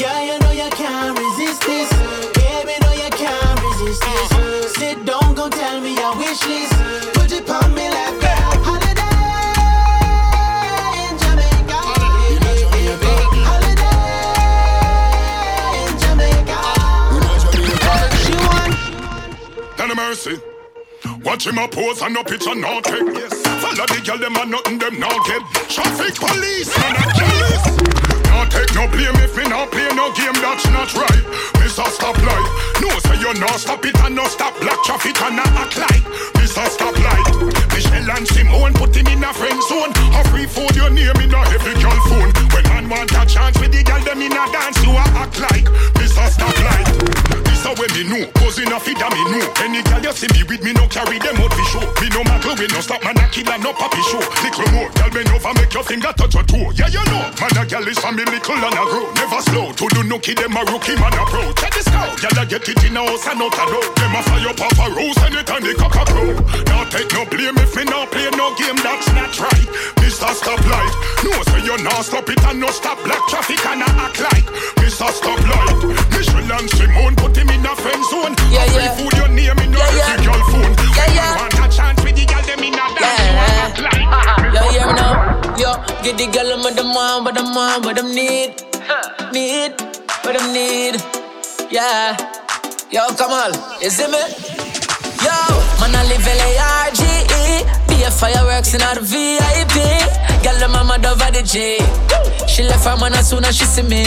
Yeah, you know you can't resist this. Baby, no you can't resist this. Sit down, go tell me your wish list. Put it on me like that. Mercy. Watch him a pose and no picture no take. Yes. Follow the girl them and nothing them no get. Traffic police and a jealous. No take no blame if me no play no game that's not right. Mister Stoplight, no say you no stop it and no stop black traffic and not act like Mister Stoplight. Michelle and Simone put him in a friend zone. A free food your name in a heavy girl phone. When man want a chance with the girl them in a dance you a act like Mister Stoplight. So when me know, cause enough it a me know. Any girl you see me with me no carry them out for show. Me no matter we no stop man a kill and no papi show. Little more, girl me over make your finger touch your toe. Yeah you know, man a girl is for me little and a grow. Never slow, to do no kid them a rookie man a pro. Check this out, girl a get it in a house and out a door. Them a fire pop a rose and it and the cock a crow. Now take no blame if me no play no game that's not right. Mister Stoplight, no say you no stop it and no stop black traffic and a act like Mister Stoplight. Michelle and Simone put him in in a friend zone. Yeah, yeah. Free food your name in your yeah, yeah. phone. Yeah, yeah. You want a chance with the girl them in a dance. Yeah, yeah. Like, uh-huh. Yo, yeah, now. Yo, get the girl with them on, with them on, with them need. Huh. Need, with them need. Yeah. Yo, come on. You see me? Yo, man, I live L A R G E. Be a fireworks in our V I P. Girl, the mama over the J. She left her man as soon as she see me.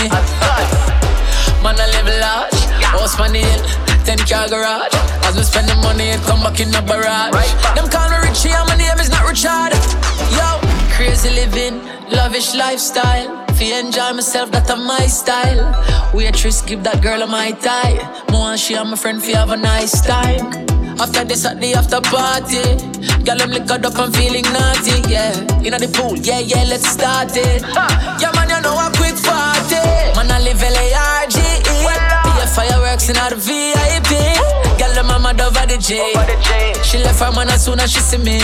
Man, I live large. House money, ten car garage. As we spend the money, it come back in the barrage. Right. Them call me Richie, and my name is not Richard. Yo, crazy living, lavish lifestyle. If you enjoy myself, that's my style. Waitress, give that girl a my tie. More and she and my friend, if you have a nice time. After this at the after party, girl, I'm liquored up and feeling naughty, yeah. Inna the pool, yeah, yeah, let's start it. Yeah, man, you know I quick party. Man, I live L A R G E. Be a fireworks in our V I P. Girl, the mama over the J. She left her man as soon as she see me.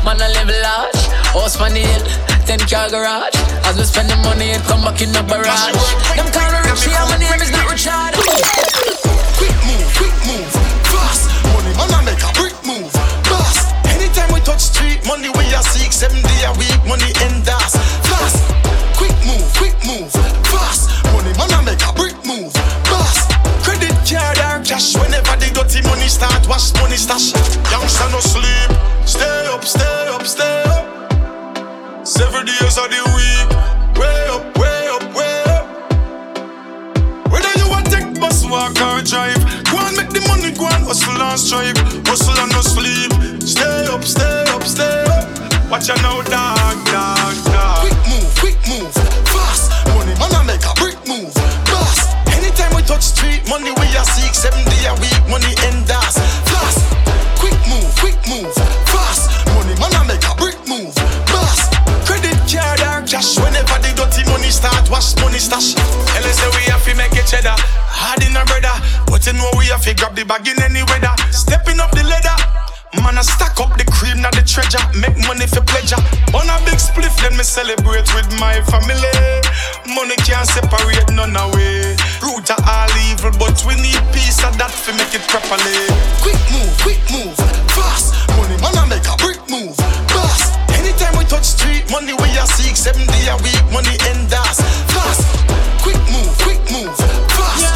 Man, I live large, house money, ten car garage. As we spend the money, it come back in the barrage. Them call me Richie, and my name is not Richard. Quick move, quick move. Man, I make a brick move, fast. Anytime we touch street, money we are seek. Seven day a week, money enders. Fast, quick move, quick move, fast. Money, man, I make a brick move, fast. Credit card or cash, whenever the dirty money start, wash money stash. Youngster no sleep, stay up, stay up, stay up. Seven days of the week, way up, way up, way up. Whether you a take bus, walk or drive. Make the money go and hustle and strive. Hustle and no sleep. Stay up, stay up, stay up. Watch out now, dog, dog, dog. Quick move, quick move, fast. Money, man, I make a brick move, fast. Anytime we touch street, money we are seek. Seven day a week, money enders. Fast, quick move, quick move, fast. Money, man, I make a brick move, fast. Credit card or cash, whenever the dirty money start, wash money stash. And let's say we have to make it cheddar. Hard in a brother, but you know we have to grab the bag in any weather. Stepping up the ladder, man I stack up the cream, not the treasure. Make money for pleasure. On a big spliff, then me celebrate with my family. Money can't separate none away. Root to all evil, but we need peace of that to make it properly. Quick move, quick move, fast. Money man I make a brick move, fast. Anytime we touch street, money we are seek. Seven day a week, money enders. Fast, quick move, quick move, fast. Yeah.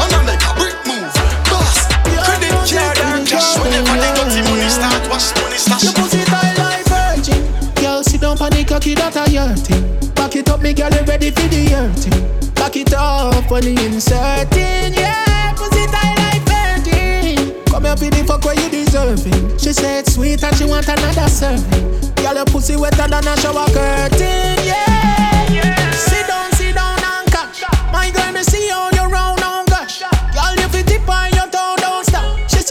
Man, I make a brick move, boss. Credit card and cash. Whenever they got the money start, wash money stash. Your pussy tight like virgin. Girl, sit down panic, cocky, that a your thing. Back it up, me girl, you ready for the hurting. Back it up when the inserting. Yeah, pussy tight like virgin. Come here, baby, fuck what you deserving. She said sweet and she want another serving. Girl, your pussy wetter than a shower curtain. Yeah, yeah. Sit down, sit down and catch. My girl, me see how you round.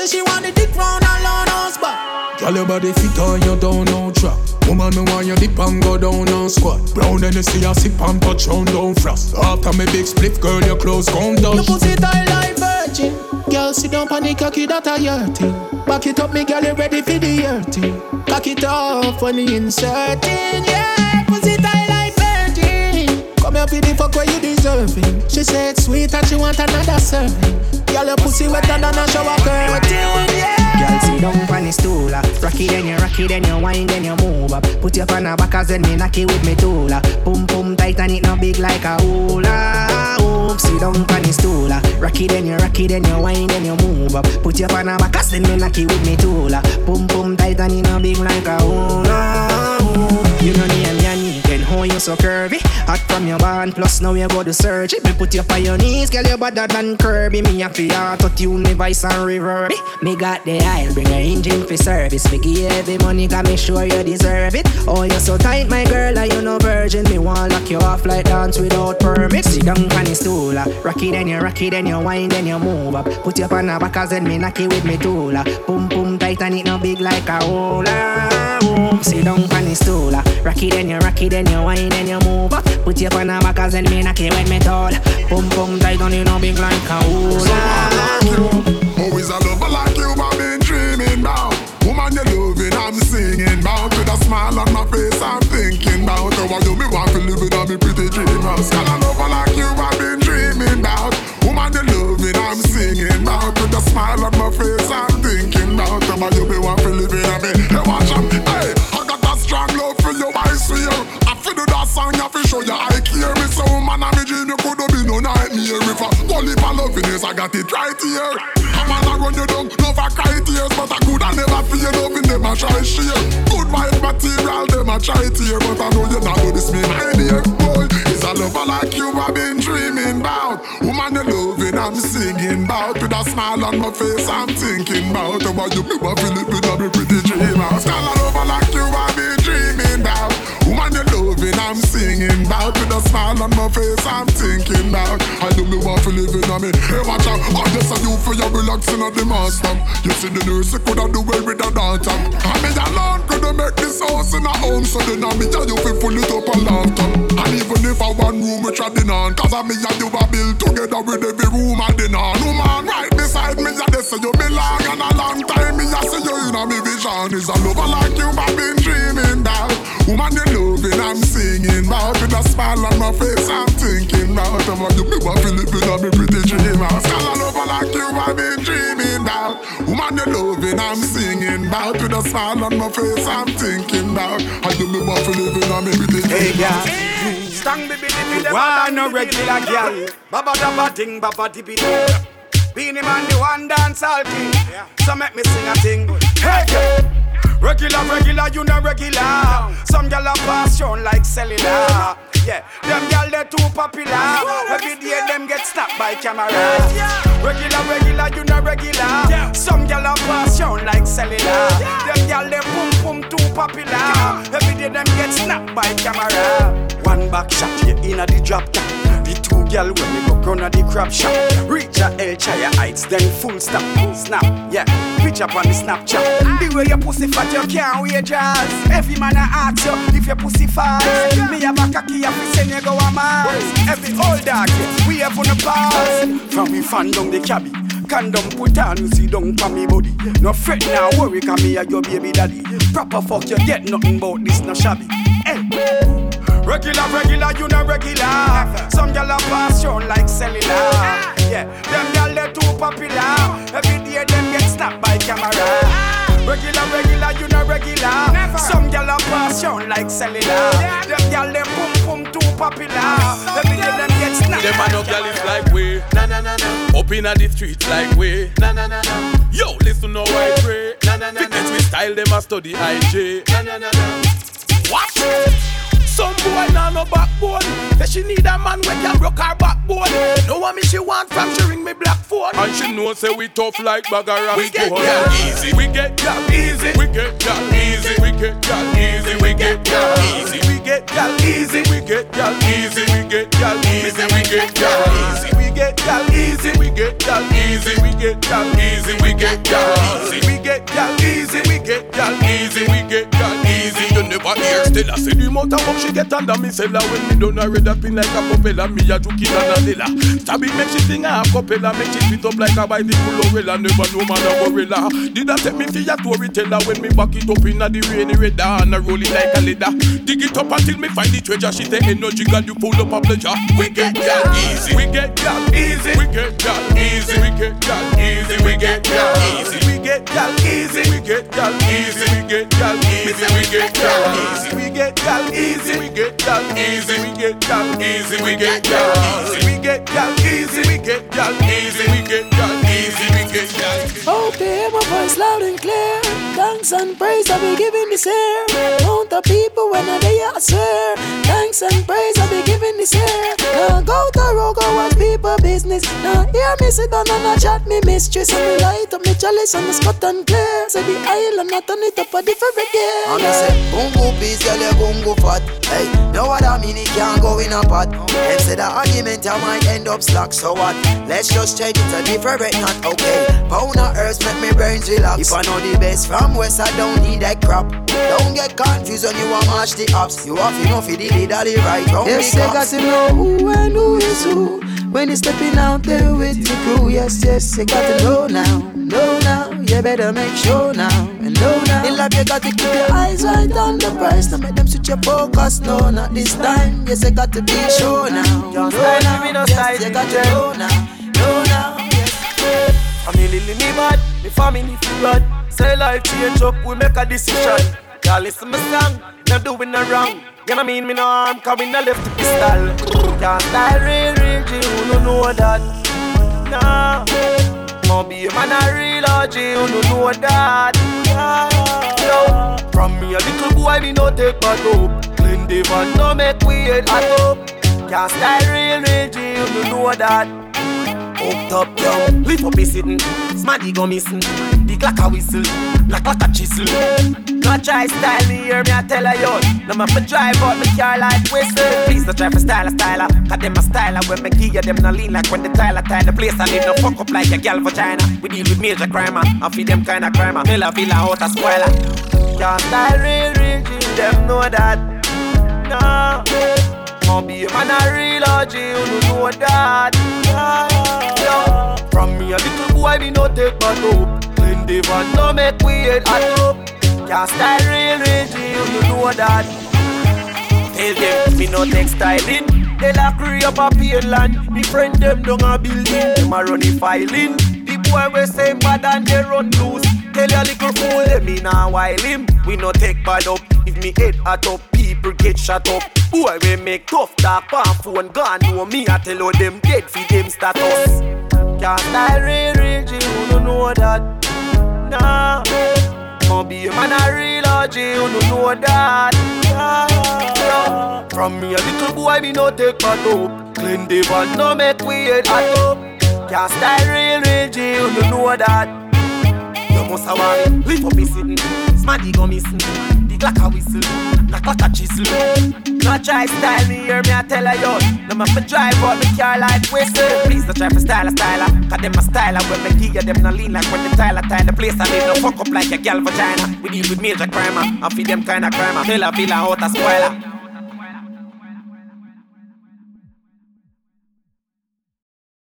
She want the dick round and long on spot. Girl, your body fit on you down on track. Woman, me want you dip and go down on squat. Brown and you see a sip and touch round down frost. After me big split, girl, your clothes gone down. Your pussy tight like virgin. Girl, sit down. down on the cocky, that a your thing. Back it up, me girl, you ready for the year thing. Cock it off when you inserting, yeah. Pussy tight like virgin. Come here for the fuck where you deserving. She said sweet and she want another serving. Girl, your pussy wetter than a shower curtain, yeah. Girl, sit down on the stool. Rocky then you rocky, then you whine, then you move up. Put your pan back as then me knock it with me tool. Pum pum tight and it no big like a hula. Sit down on the stool. Rocky then you rocky, then you whine, then you move up. Put your pan back as then me knock it with me tool. Pum pum tight and it no big like a hula. You know the yanny, then how you so curvy? Hot from your band, plus now you go to surgery. Me put you on your knees, girl, you better than Kirby. Me have to auto-tune me voice and reverb. Me got the I'll bring an engine for service. Me give every money, got me sure you deserve it. Oh, you so tight, my girl, are you no virgin? Me want lock you off like dance without permit. Sit down on the stool, rocky then you rocky, then you whine, then you move up. Put you on the back as then me knock it with me tool. Boom, boom, tight and it no big like a hula. Sit down on the stool, rocky then you rocky, then you whine, then you move up. Put your pan back as then me knock it with me tool. Boom, boom, tight and it no big like a hula. Always a lover like you, I've been dreaming about. Woman you loving, I'm singing about. With a smile on my face, I'm thinking about how you me want to live without me pretty dream house. Girl, a lover like you, I've been dreaming about. Woman you loving, I'm singing about. With a smile on my face, I'm thinking about how you me want to live without me. Hey, watch up, hey, I got that strong love for you, I see you. I feel do that song, I feel show you I care. It's a woman, I'm a dream, you could have been no nightmare. If I only for loving is, I got it right here. Man, I run you down, no for cry tears. But I could I never feel loving them, I try share. Good wife material, them I try tear. But I know you not do this, me my dear boy. It's a lover like you I've been dreaming about. Woman you loving, I'm singing about. With a smile on my face, I'm thinking about how you be my Philip with a pretty dream house. Girl, a lover like you I've been dreaming about. Woman you loving, I'm singing about. With a smile on my face, I'm thinking about how you be my Philip with a me. Hey, watch out, I'm just a you for your beloved. Relaxing at the master. You see the nurse, you coulda do well with a daughter. And me alone coulda make this house in a home. So then I me and you fi pull it up a lantern. And even if I one room we trading on, cause I me and you a built together with every room I did on. Woman right beside me, I say you belong. And a long time me I see you in a me vision. Is a lover like you I've been dreaming about. Woman you loving, I'm singing about. With a smile on my face, I'm thinking about. I'm like you me a Philippine and me pretty dream house. Girl, a lover like you I've been dreaming about. Woman you loving, I'm singing about. With a smile on my face, I'm thinking about. I do me want for living on me with the hey, yeah. Hey, stand me, baby, baby. Why no regular girl? Baba dabba ding, baba dibby ding. Beanie man, the one dance all thing. So make me sing a thing. Hey, hey. Regular, regular, you no regular. Some gyal a passion like cellular. Yeah, them gyal they too popular. Every day them get snapped by camera. Regular, regular, you no regular. Some gyal a passion like cellular. Them gyal they pum pum too popular. Every day them get snapped by camera. One back shot, you inna the drop top. The two gyal when we go gonna the crap shop. Reach a El Chaya heights, then full stop, snap. Yeah, pitch up on the Snapchat. The way your pussy fat. You can't wear jazz. Every man I ask you if your pussy fast. Me have a cocky up, we send you go a mass. Every old dog, we have on the pass. From we fan down the cabby, condom put on, you see down for me body. No fret now, worry, come here, your baby daddy. Proper fuck, you get nothing about this, no shabby. Hey. Regular, regular, you no regular. Some gyal a passion like cellular. Yeah, them gyal they too popular. Every day them get snapped by camera. Regular, regular, you no regular. Some gyal a passion like cellular. Them gyal they pum pum too popular. Every day them get snapped. Them a no gyal is like we, na na na na. Up inna the streets like we, na na na na. Yo, listen how I pray, na na na na. Fitness with style, them a study I J, na na na na. What? Some boy now no backbone. Say she need a man when can broke her backbone. No one me she want from she ring me black phone. And she know say we tough like Bagara. We get that easy. We get that easy. We get that easy. We get that easy. We get that easy. We get that easy. We get that easy. We get that easy. We get that easy. We get that easy. We get that easy. We get that easy. We get that easy. We get that easy. We get that easy. We get that easy. easy, you never hear. Still I see the mountain up, she get under me cellar. When me down a red up in like a propeller, me a juking and a dilla. Stabby make she sing a cappella, make she spit up like a by the Colorella. Never no man a gorilla. Did I take me to your storyteller? When me back it up in a the rainy radar and a roll it like a leather. Dig it up until me find the treasure. She say energy got you pull up a pleasure. We get that easy, we get that easy, we get that easy, we get that easy, we get that easy, we get that easy, we get that easy, we get that easy, we get that easy, we get that easy, we get that easy, we get that easy, we get that easy, we get that easy, we get that easy, we get that easy, we get that. Oh, hear my voice loud and clear. Thanks and praise I be giving this air. Count the people when I day I swear. Thanks and praise I be giving this air. Now go to road, go watch people business. Now hear me sit down and I chat me mistress. And me light up me chalice and the spot and clear. Say the island I turn it up a different gear. And I say, boom go peace, girl you boom go fat. Hey, no other meaning can't go in a pot. Them say the argument I might end up slack. So what? Let's just check it's a different not okay. Pound of herbs make me brains relax. If I know the best from west I don't need that crap. Don't get confused when you want march the ops. You have enough for the leader the right. Don't be cops. Yes, they got to know who and who is who. When you're stepping out there with the crew. Yes, yes, you got to know now. Know now, you better make sure now. And know now, in life you got to keep your eyes right on the prize. Don't make them switch your focus, no, not this time. Yes, you got to be sure now. Know now, yes, you got to know now. Know now. I'm really, really mad, the family feel blood. Say life change up, we make a decision. Y'all listen to my song, not doing no wrong. You know mean me no harm, cause we no left the pistol. Can't die real, real G, who don't know that? Nah, no be a man a real O G, who don't know that? Nah, no. From me a little boy, we no take back up. Clean the van, no make we head at up. Can't die real, real G, who don't know that? Up top down, lit up be sitting. Smaddy go missing, the clock a whistle, black like a chisel. No try style me, hear me I tell her yo. No matter drive out me car like whistle. Please no try for styler styler, cause them a styler. When me give ya them no lean like when the Tyler tie the place. I leave no fuck up like a gal vagina. We deal with major crime, I feed them kinda crime. Hella villa out a spoiler. Can't style real real G, them know that. No. Don't be a man a real O G, you know that. Yeah. From me a little boy, we no take back up. Clean the van, no make we head at up. Can't style real real G, you know that. Tell them, me no take styling. They like hurry up a pale land. Me friend them down a building, them a run the filing. The boy we same bad and they run loose. Tell your little fool, let me now while him. We no take bad up, if me head at up. People get shut up. Boy, we make tough talk on phone. Gone know me, I tell all them dead for them status. Can't style real, real G, you don't know that. Nah, don't be a man a real O G, you don't know that. Nah. From me a little boy, me no take back up. Clean the van, no make we head at up. Can't style real, real G, you don't know that. You must have one, lift up his sitting. Smaddy go missing. Like a whistle, like, like a chisel. No try style me, hear me I tell her yo. No man for drive out me car like whistle. Please no try for styler styler, cause them a styler. When me give ya them no lean like when the Tyler tie the place. I leave no fuck up like a gal vagina. We deal with major crime, I feed them kinda crime. Hella villa out a spoiler.